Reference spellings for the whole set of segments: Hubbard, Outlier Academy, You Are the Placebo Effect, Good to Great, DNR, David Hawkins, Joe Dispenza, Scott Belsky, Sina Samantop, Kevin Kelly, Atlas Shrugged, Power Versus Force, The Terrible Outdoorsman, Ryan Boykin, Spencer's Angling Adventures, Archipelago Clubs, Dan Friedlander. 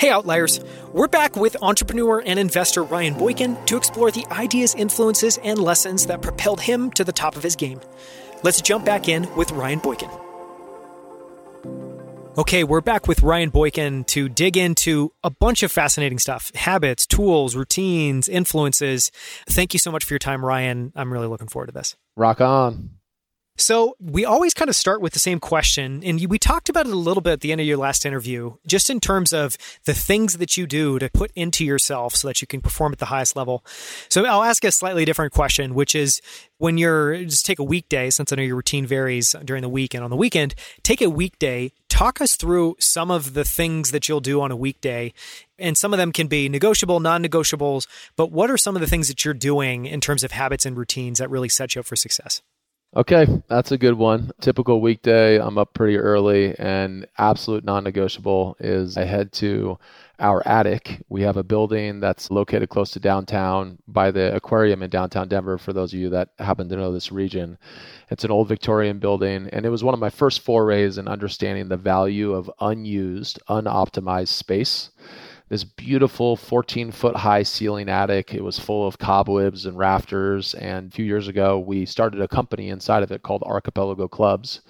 Hey Outliers, we're back with entrepreneur and investor Ryan Boykin to explore the ideas, influences, and lessons that propelled him to the top of his game. Let's jump back in with Ryan Boykin. Okay, we're back with Ryan Boykin to dig into a bunch of fascinating stuff. Habits, tools, routines, influences. Thank you so much for your time, Ryan. I'm really looking forward to this. Rock on. So we always kind of start with the same question, and we talked about it a little bit at the end of your last interview, just in terms of the things that you do to put into yourself so that you can perform at the highest level. So I'll ask a slightly different question, which is when you're, just take a weekday, since I know your routine varies during the week and on the weekend, take a weekday, talk us through some of the things that you'll do on a weekday, and some of them can be negotiable, non-negotiables, but what are some of the things that you're doing in terms of habits and routines that really set you up for success? Okay, that's a good one. Typical weekday, I'm up pretty early, and absolute non-negotiable is I head to our attic. We have a building that's located close to downtown by the aquarium in downtown Denver, for those of you that happen to know this region. It's an old Victorian building, and it was one of my first forays in understanding the value of unused, unoptimized space. This beautiful 14-foot high ceiling attic. It was full of cobwebs and rafters. And a few years ago, we started a company inside of it called Archipelago Clubs.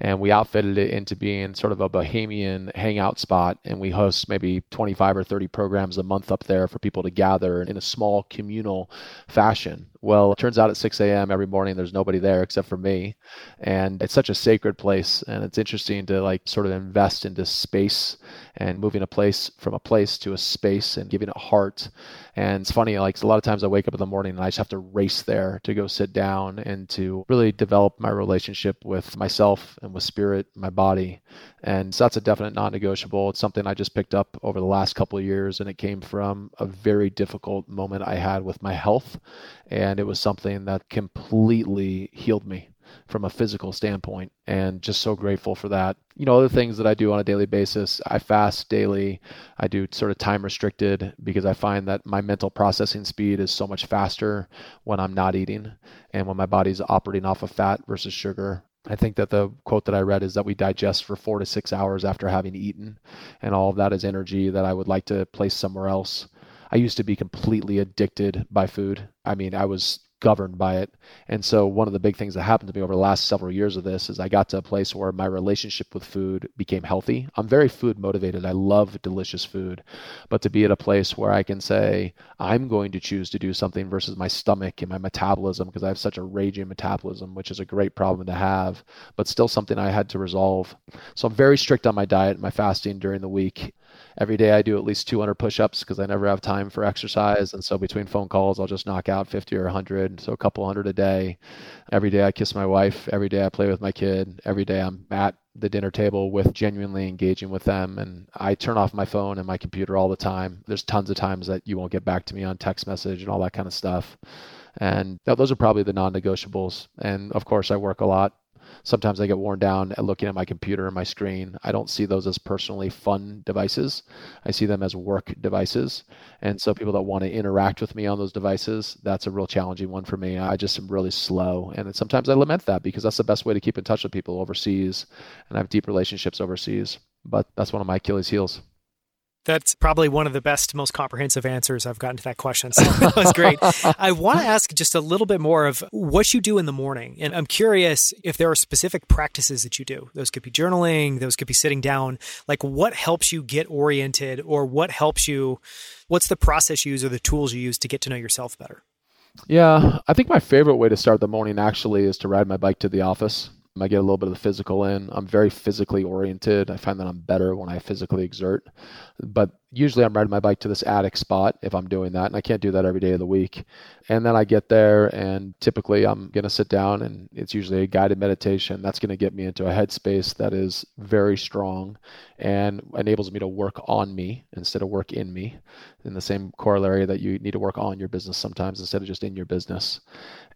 And we outfitted it into being sort of a bohemian hangout spot. And we host maybe 25 or 30 programs a month up there for people to gather in a small communal fashion. Well, it turns out at 6 a.m. every morning, there's nobody there except for me. And it's such a sacred place. And it's interesting to like sort of invest into space and moving a place to a space and giving it heart. And it's funny, like a lot of times I wake up in the morning and I just have to race there to go sit down and to really develop my relationship with myself and with spirit, my body. And so that's a definite non-negotiable. It's something I just picked up over the last couple of years, and it came from a very difficult moment I had with my health. And it was something that completely healed me from a physical standpoint, and just so grateful for that. You know, other things that I do on a daily basis, I fast daily. I do sort of time restricted because I find that my mental processing speed is so much faster when I'm not eating and when my body's operating off of fat versus sugar. I think that the quote that I read is that we digest for 4 to 6 hours after having eaten, and all of that is energy that I would like to place somewhere else. I used to be completely addicted by food. I mean, I was governed by it. And so one of the big things that happened to me over the last several years of this is I got to a place where my relationship with food became healthy. I'm very food motivated. I love delicious food, but to be at a place where I can say, I'm going to choose to do something versus my stomach and my metabolism, because I have such a raging metabolism, which is a great problem to have, but still something I had to resolve. So I'm very strict on my diet and my fasting during the week. Every day I do at least 200 push-ups because I never have time for exercise. And so between phone calls, I'll just knock out 50 or 100. So a couple hundred a day. Every day I kiss my wife. Every day I play with my kid. Every day I'm at the dinner table with genuinely engaging with them. And I turn off my phone and my computer all the time. There's tons of times that you won't get back to me on text message and all that kind of stuff. And those are probably the non-negotiables. And of course, I work a lot. Sometimes I get worn down at looking at my computer and my screen. I don't see those as personally fun devices. I see them as work devices. And so people that want to interact with me on those devices, that's a real challenging one for me. I just am really slow. And sometimes I lament that because that's the best way to keep in touch with people overseas. And I have deep relationships overseas. But that's one of my Achilles heels. That's probably one of the best, most comprehensive answers I've gotten to that question. So that was great. I want to ask just a little bit more of what you do in the morning. And I'm curious if there are specific practices that you do. Those could be journaling. Those could be sitting down. Like what helps you get oriented, or what helps you, what's the process you use or the tools you use to get to know yourself better? Yeah, I think my favorite way to start the morning actually is to ride my bike to the office. I get a little bit of the physical in. I'm very physically oriented. I find that I'm better when I physically exert. But usually I'm riding my bike to this attic spot if I'm doing that. And I can't do that every day of the week. And then I get there and typically I'm going to sit down, and it's usually a guided meditation. That's going to get me into a headspace that is very strong and enables me to work on me instead of work in me. In the same corollary that you need to work on your business sometimes instead of just in your business.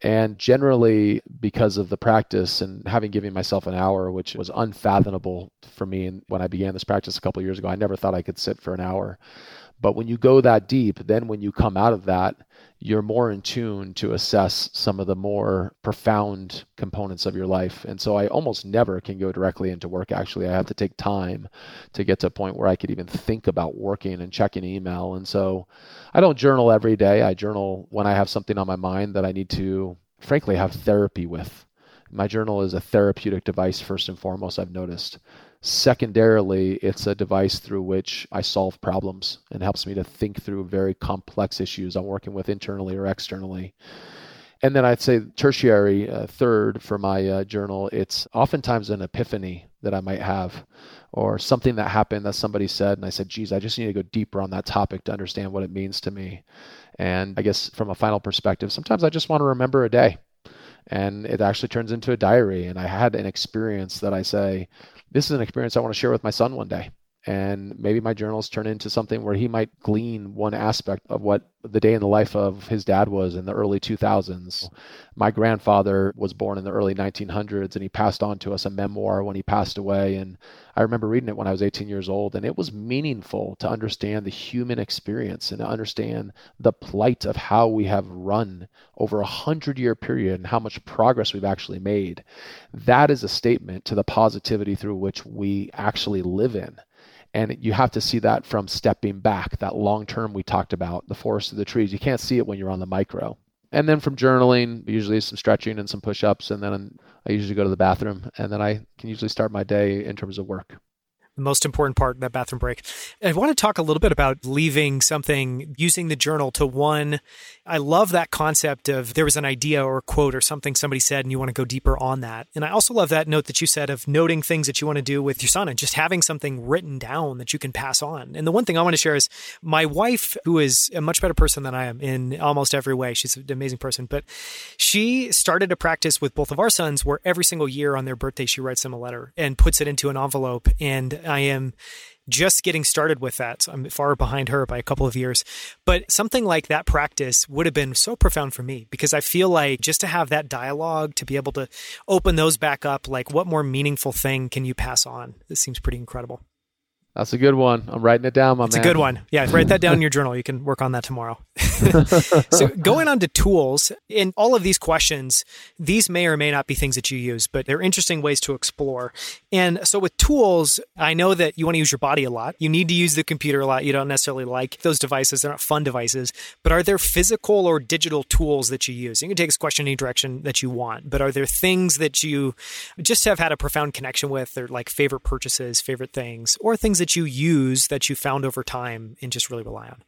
And generally, because of the practice and having given myself an hour, which was unfathomable for me when I began this practice a couple of years ago, I never thought I could sit for an hour. But when you go that deep, then when you come out of that, you're more in tune to assess some of the more profound components of your life. And so I almost never can go directly into work. Actually, I have to take time to get to a point where I could even think about working and checking email. And so I don't journal every day. I journal when I have something on my mind that I need to, frankly, have therapy with. My journal is a therapeutic device, first and foremost, I've noticed. Secondarily, it's a device through which I solve problems and helps me to think through very complex issues I'm working with internally or externally. And then I'd say tertiary, third for my journal, it's oftentimes an epiphany that I might have or something that happened that somebody said. And I said, geez, I just need to go deeper on that topic to understand what it means to me. And I guess from a final perspective, sometimes I just want to remember a day. And it actually turns into a diary. And I had an experience that I say, this is an experience I want to share with my son one day. And maybe my journals turn into something where he might glean one aspect of what the day in the life of his dad was in the early 2000s. My grandfather was born in the early 1900s, and he passed on to us a memoir when he passed away. And I remember reading it when I was 18 years old, and it was meaningful to understand the human experience and to understand the plight of how we have run over a 100-year period and how much progress we've actually made. That is a statement to the positivity through which we actually live in. And you have to see that from stepping back, that long term we talked about, the forest of the trees. You can't see it when you're on the micro. And then from journaling, usually some stretching and some push-ups. And then I usually go to the bathroom. And then I can usually start my day in terms of work. The most important part, that bathroom break. I want to talk a little bit about leaving something, using the journal to one. I love that concept of there was an idea or a quote or something somebody said and you want to go deeper on that. And I also love that note that you said of noting things that you want to do with your son and just having something written down that you can pass on. And the one thing I want to share is my wife, who is a much better person than I am in almost every way. She's an amazing person, but she started a practice with both of our sons where every single year on their birthday, she writes them a letter and puts it into an envelope. And I am just getting started with that. So I'm far behind her by a couple of years. But something like that practice would have been so profound for me because I feel like just to have that dialogue, to be able to open those back up, like what more meaningful thing can you pass on? This seems pretty incredible. That's a good one. I'm writing it down, my man. It's a good one. Yeah, write that down in your journal. You can work on that tomorrow. So going on to tools, in all of these questions, these may or may not be things that you use, but they're interesting ways to explore. And so with tools, I know that you want to use your body a lot. You need to use the computer a lot. You don't necessarily like those devices. They're not fun devices. But are there physical or digital tools that you use? You can take this question in any direction that you want, but are there things that you just have had a profound connection with, or like favorite purchases, favorite things, or things that you use that you found over time and just really rely on?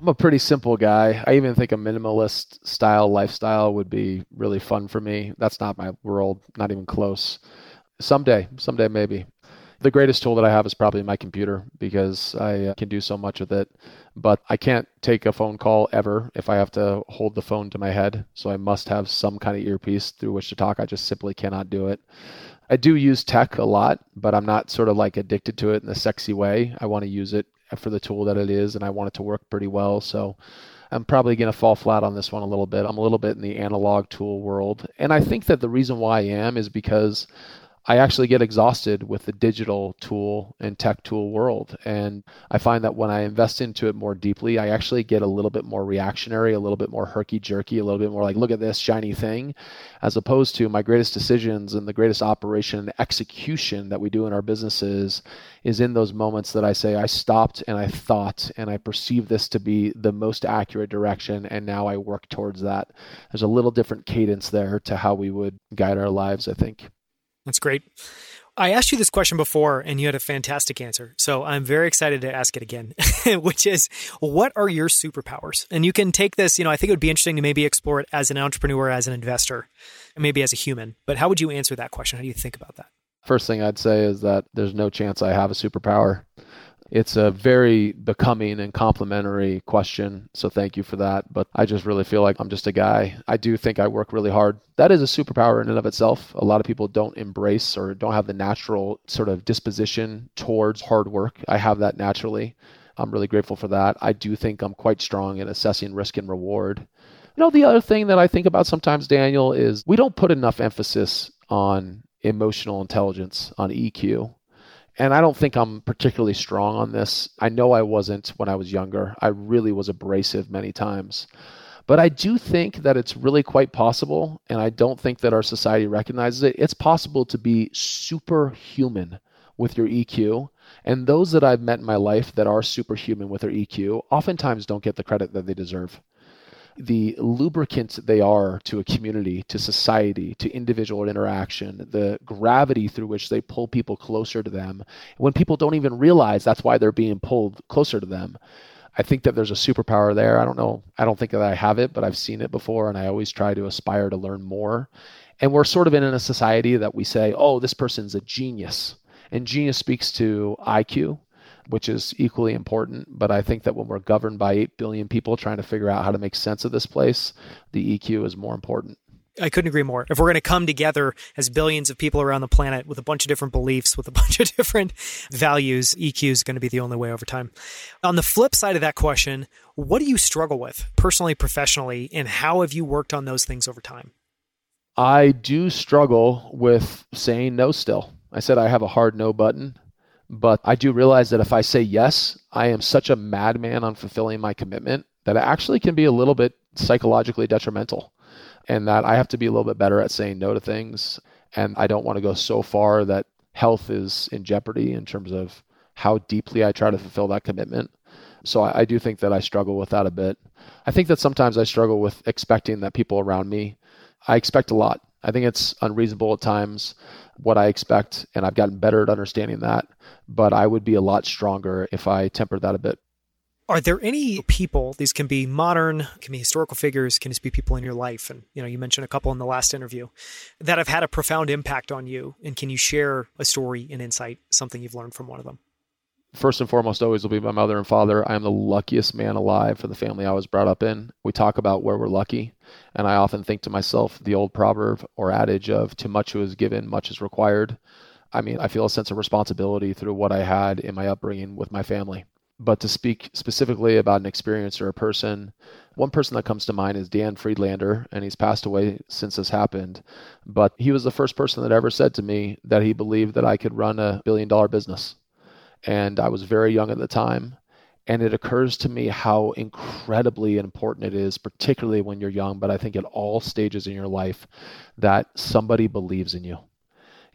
I'm a pretty simple guy. I even think a minimalist style lifestyle would be really fun for me. That's not my world, not even close. Someday maybe. The greatest tool that I have is probably my computer because I can do so much with it, but I can't take a phone call ever if I have to hold the phone to my head. So I must have some kind of earpiece through which to talk. I just simply cannot do it. I do use tech a lot, but I'm not sort of like addicted to it in a sexy way. I want to use it for the tool that it is, and I want it to work pretty well. So I'm probably going to fall flat on this one a little bit. I'm a little bit in the analog tool world. And I think that the reason why I am is because I actually get exhausted with the digital tool and tech tool world. And I find that when I invest into it more deeply, I actually get a little bit more reactionary, a little bit more herky-jerky, a little bit more like, look at this shiny thing, as opposed to my greatest decisions and the greatest operation and execution that we do in our businesses is in those moments that I say, I stopped and I thought, and I perceived this to be the most accurate direction. And now I work towards that. There's a little different cadence there to how we would guide our lives, I think. That's great. I asked you this question before and you had a fantastic answer. So I'm very excited to ask it again, which is, what are your superpowers? And you can take this, I think it would be interesting to maybe explore it as an entrepreneur, as an investor, and maybe as a human. But how would you answer that question? How do you think about that? First thing I'd say is that there's no chance I have a superpower. It's a very becoming and complimentary question. So thank you for that. But I just really feel like I'm just a guy. I do think I work really hard. That is a superpower in and of itself. A lot of people don't embrace or don't have the natural sort of disposition towards hard work. I have that naturally. I'm really grateful for that. I do think I'm quite strong in assessing risk and reward. The other thing that I think about sometimes, Daniel, is we don't put enough emphasis on emotional intelligence, on EQ. and I don't think I'm particularly strong on this. I know I wasn't when I was younger. I really was abrasive many times. But I do think that it's really quite possible, and I don't think that our society recognizes it. It's possible to be superhuman with your EQ. And those that I've met in my life that are superhuman with their EQ oftentimes don't get the credit that they deserve. The lubricant they are to a community, to society, to individual interaction, the gravity through which they pull people closer to them, when people don't even realize that's why they're being pulled closer to them. I think that there's a superpower there. I don't know. I don't think that I have it, but I've seen it before, and I always try to aspire to learn more. And we're sort of in a society that we say, oh, this person's a genius. And genius speaks to IQ, which is equally important. But I think that when we're governed by 8 billion people trying to figure out how to make sense of this place, the EQ is more important. I couldn't agree more. If we're going to come together as billions of people around the planet with a bunch of different beliefs, with a bunch of different values, EQ is going to be the only way over time. On the flip side of that question, what do you struggle with personally, professionally, and how have you worked on those things over time? I do struggle with saying no still. I said I have a hard no button, but I do realize that if I say yes, I am such a madman on fulfilling my commitment that it actually can be a little bit psychologically detrimental. And that I have to be a little bit better at saying no to things. And I don't want to go so far that health is in jeopardy in terms of how deeply I try to fulfill that commitment. So I do think that I struggle with that a bit. I think that sometimes I struggle with expecting that people around me, I expect a lot. I think it's unreasonable at times what I expect, and I've gotten better at understanding that. But I would be a lot stronger if I tempered that a bit. Are there any people, these can be modern, can be historical figures, can just be people in your life, and you mentioned a couple in the last interview, that have had a profound impact on you, and can you share a story, an insight, something you've learned from one of them? First and foremost, always will be my mother and father. I am the luckiest man alive for the family I was brought up in. We talk about where we're lucky, and I often think to myself the old proverb or adage of too much is given, much is required. I mean, I feel a sense of responsibility through what I had in my upbringing with my family. But to speak specifically about an experience or a person, one person that comes to mind is Dan Friedlander, and he's passed away since this happened. But he was the first person that ever said to me that he believed that I could run $1 billion business. And I was very young at the time. And it occurs to me how incredibly important it is, particularly when you're young, but I think at all stages in your life, that somebody believes in you.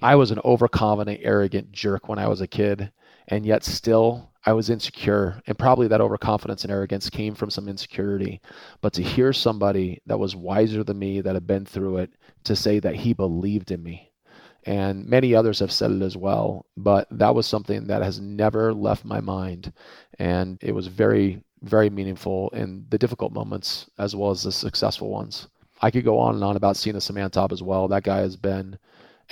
I was an overconfident, arrogant jerk when I was a kid, and yet still I was insecure, and probably that overconfidence and arrogance came from some insecurity. But to hear somebody that was wiser than me, that had been through it, to say that he believed in me. And many others have said it as well, but that was something that has never left my mind. And it was very, very meaningful in the difficult moments as well as the successful ones. I could go on and on about Sina Samantop as well. That guy has been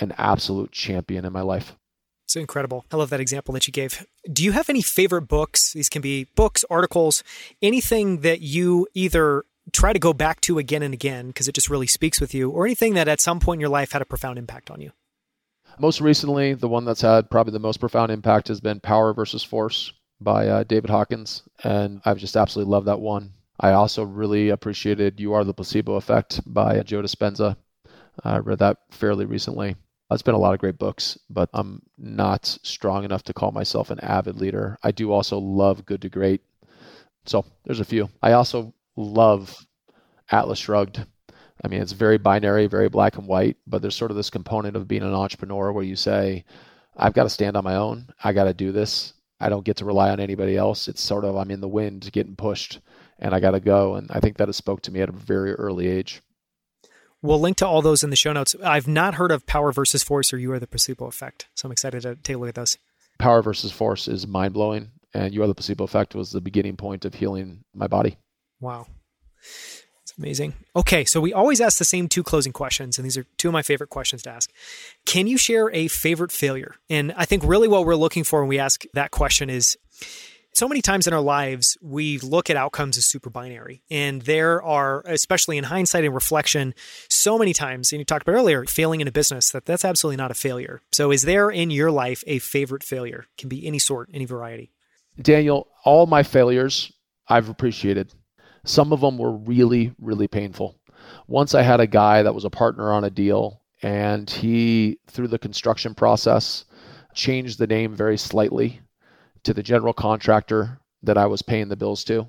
an absolute champion in my life. It's incredible. I love that example that you gave. Do you have any favorite books? These can be books, articles, anything that you either try to go back to again and again because it just really speaks with you, or anything that at some point in your life had a profound impact on you? Most recently, the one that's had probably the most profound impact has been Power Versus Force by David Hawkins. And I've just absolutely loved that one. I also really appreciated You Are the Placebo Effect by Joe Dispenza. I read that fairly recently. It's been a lot of great books, but I'm not strong enough to call myself an avid leader. I do also love Good to Great. So there's a few. I also love Atlas Shrugged. I mean, it's very binary, very black and white, but there's sort of this component of being an entrepreneur where you say, I've got to stand on my own. I got to do this. I don't get to rely on anybody else. It's sort of, I'm in the wind getting pushed and I got to go. And I think that it spoke to me at a very early age. We'll link to all those in the show notes. I've not heard of Power Versus Force or You Are the Placebo Effect, so I'm excited to take a look at those. Power Versus Force is mind-blowing, and You Are the Placebo Effect was the beginning point of healing my body. Wow. That's amazing. Okay, so we always ask the same two closing questions, and these are two of my favorite questions to ask. Can you share a favorite failure? And I think really what we're looking for when we ask that question is, so many times in our lives, we look at outcomes as super binary. And there are, especially in hindsight and reflection, so many times, and you talked about earlier, failing in a business, that's absolutely not a failure. So is there in your life a favorite failure? It can be any sort, any variety. Daniel, all my failures I've appreciated. Some of them were really, really painful. Once I had a guy that was a partner on a deal, and he, through the construction process, changed the name very slightly to the general contractor that I was paying the bills to.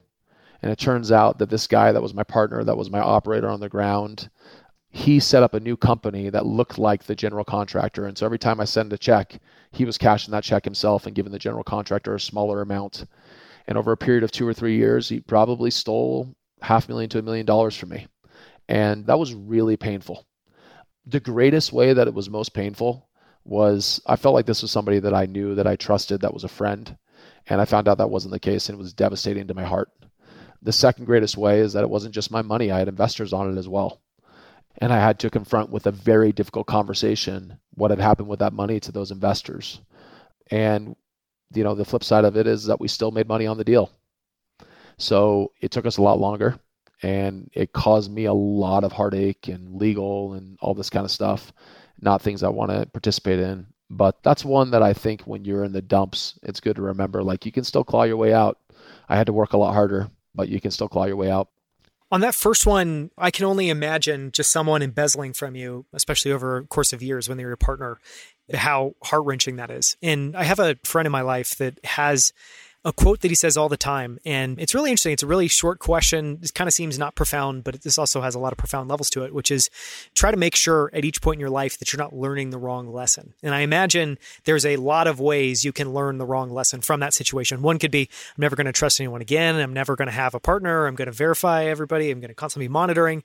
And it turns out that this guy that was my partner, that was my operator on the ground, he set up a new company that looked like the general contractor. And so every time I send a check, he was cashing that check himself and giving the general contractor a smaller amount. And over a period of 2 or 3 years, he probably stole $500,000 to $1 million from me. And that was really painful. The greatest way that it was most painful was I felt like this was somebody that I knew, that I trusted, that was a friend. And I found out that wasn't the case, and it was devastating to my heart. The second greatest way is that it wasn't just my money. I had investors on it as well. And I had to confront with a very difficult conversation what had happened with that money to those investors. And, you know, the flip side of it is that we still made money on the deal. So it took us a lot longer, and it caused me a lot of heartache and legal and all this kind of stuff. Not things I want to participate in, but that's one that I think when you're in the dumps, it's good to remember, like, you can still claw your way out. I had to work a lot harder, but you can still claw your way out. On that first one, I can only imagine just someone embezzling from you, especially over a course of years when they were your partner, how heart-wrenching that is. And I have a friend in my life that has a quote that he says all the time. And it's really interesting. It's a really short question. This kind of seems not profound, but this also has a lot of profound levels to it, which is try to make sure at each point in your life that you're not learning the wrong lesson. And I imagine there's a lot of ways you can learn the wrong lesson from that situation. One could be, I'm never going to trust anyone again. I'm never going to have a partner. I'm going to verify everybody. I'm going to constantly be monitoring.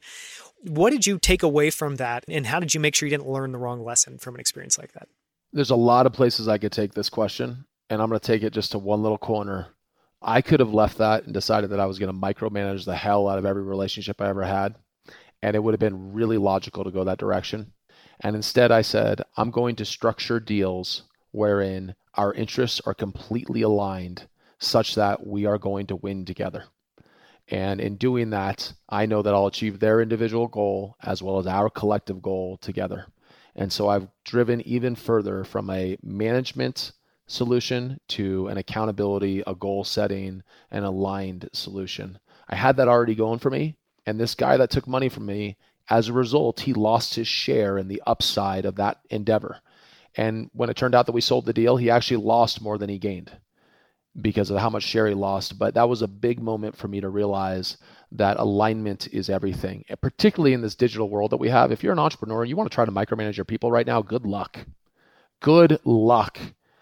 What did you take away from that? And how did you make sure you didn't learn the wrong lesson from an experience like that? There's a lot of places I could take this question. And I'm going to take it just to one little corner. I could have left that and decided that I was going to micromanage the hell out of every relationship I ever had. And it would have been really logical to go that direction. And instead I said, I'm going to structure deals wherein our interests are completely aligned such that we are going to win together. And in doing that, I know that I'll achieve their individual goal as well as our collective goal together. And so I've driven even further from a management solution to an accountability, a goal setting, an aligned solution. I had that already going for me. And this guy that took money from me, as a result, he lost his share in the upside of that endeavor. And when it turned out that we sold the deal, he actually lost more than he gained because of how much share he lost. But that was a big moment for me to realize that alignment is everything, and particularly in this digital world that we have. If you're an entrepreneur and you want to try to micromanage your people right now, good luck. Good luck.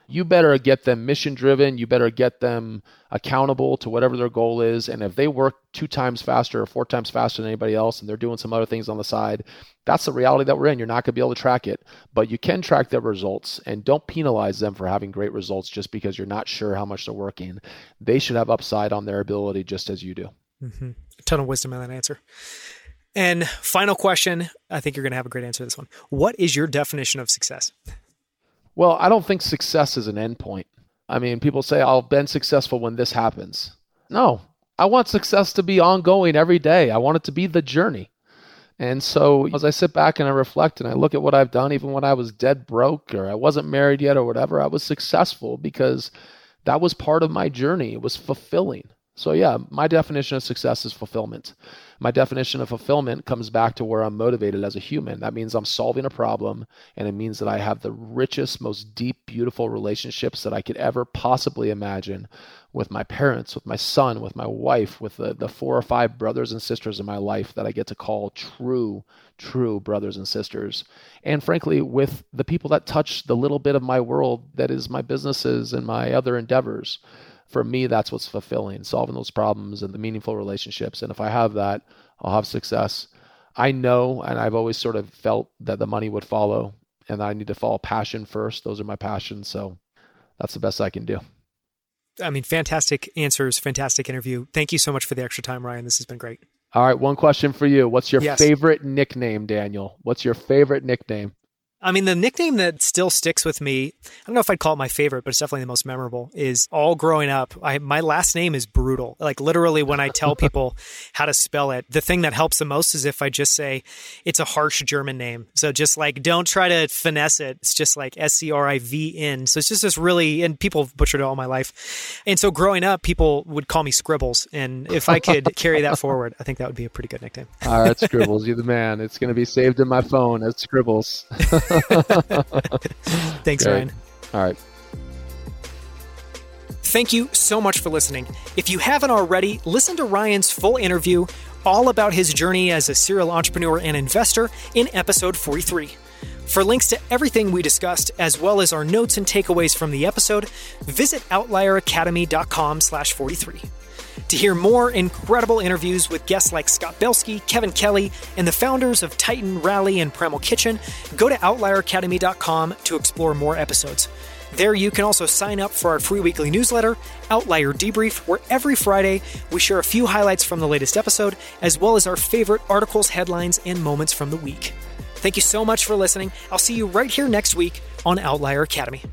You better get them mission-driven. You better get them accountable to whatever their goal is. And if they work 2 times faster or 4 times faster than anybody else, and they're doing some other things on the side, that's the reality that we're in. You're not going to be able to track it, but you can track their results, and don't penalize them for having great results just because you're not sure how much they're working. They should have upside on their ability just as you do. Mm-hmm. A ton of wisdom in that answer. And final question. I think you're going to have a great answer to this one. What is your definition of success? Well, I don't think success is an endpoint. I mean, people say, I'll been successful when this happens. No, I want success to be ongoing every day. I want it to be the journey. And so as I sit back and I reflect and I look at what I've done, even when I was dead broke or I wasn't married yet or whatever, I was successful because that was part of my journey. It was fulfilling. So yeah, my definition of success is fulfillment. My definition of fulfillment comes back to where I'm motivated as a human. That means I'm solving a problem, and it means that I have the richest, most deep, beautiful relationships that I could ever possibly imagine with my parents, with my son, with my wife, with the 4 or 5 brothers and sisters in my life that I get to call true brothers and sisters. And frankly, with the people that touch the little bit of my world that is my businesses and my other endeavors. For me, that's what's fulfilling, solving those problems and the meaningful relationships. And if I have that, I'll have success. I know, and I've always sort of felt that the money would follow, and I need to follow passion first. Those are my passions. So that's the best I can do. I mean, fantastic answers, fantastic interview. Thank you so much for the extra time, Ryan. This has been great. All right. One question for you. What's your favorite nickname, Daniel? What's your favorite nickname? I mean, the nickname that still sticks with me, I don't know if I'd call it my favorite, but it's definitely the most memorable, is all growing up. My last name is brutal. Like literally when I tell people how to spell it, the thing that helps the most is if I just say it's a harsh German name. So just like, don't try to finesse it. It's just like S-C-R-I-V-N. So it's just this really, and people have butchered it all my life. And so growing up, people would call me Scribbles. And if I could carry that forward, I think that would be a pretty good nickname. All right, Scribbles, you're the man. It's going to be saved in my phone as Scribbles. Thanks, Ryan. All right. Thank you so much for listening. If you haven't already, listen to Ryan's full interview all about his journey as a serial entrepreneur and investor in episode 43. For links to everything we discussed, as well as our notes and takeaways from the episode, visit outlieracademy.com/43. To hear more incredible interviews with guests like Scott Belsky, Kevin Kelly, and the founders of Titan, Rally, and Primal Kitchen, go to outlieracademy.com to explore more episodes. There you can also sign up for our free weekly newsletter, Outlier Debrief, where every Friday we share a few highlights from the latest episode, as well as our favorite articles, headlines, and moments from the week. Thank you so much for listening. I'll see you right here next week on Outlier Academy.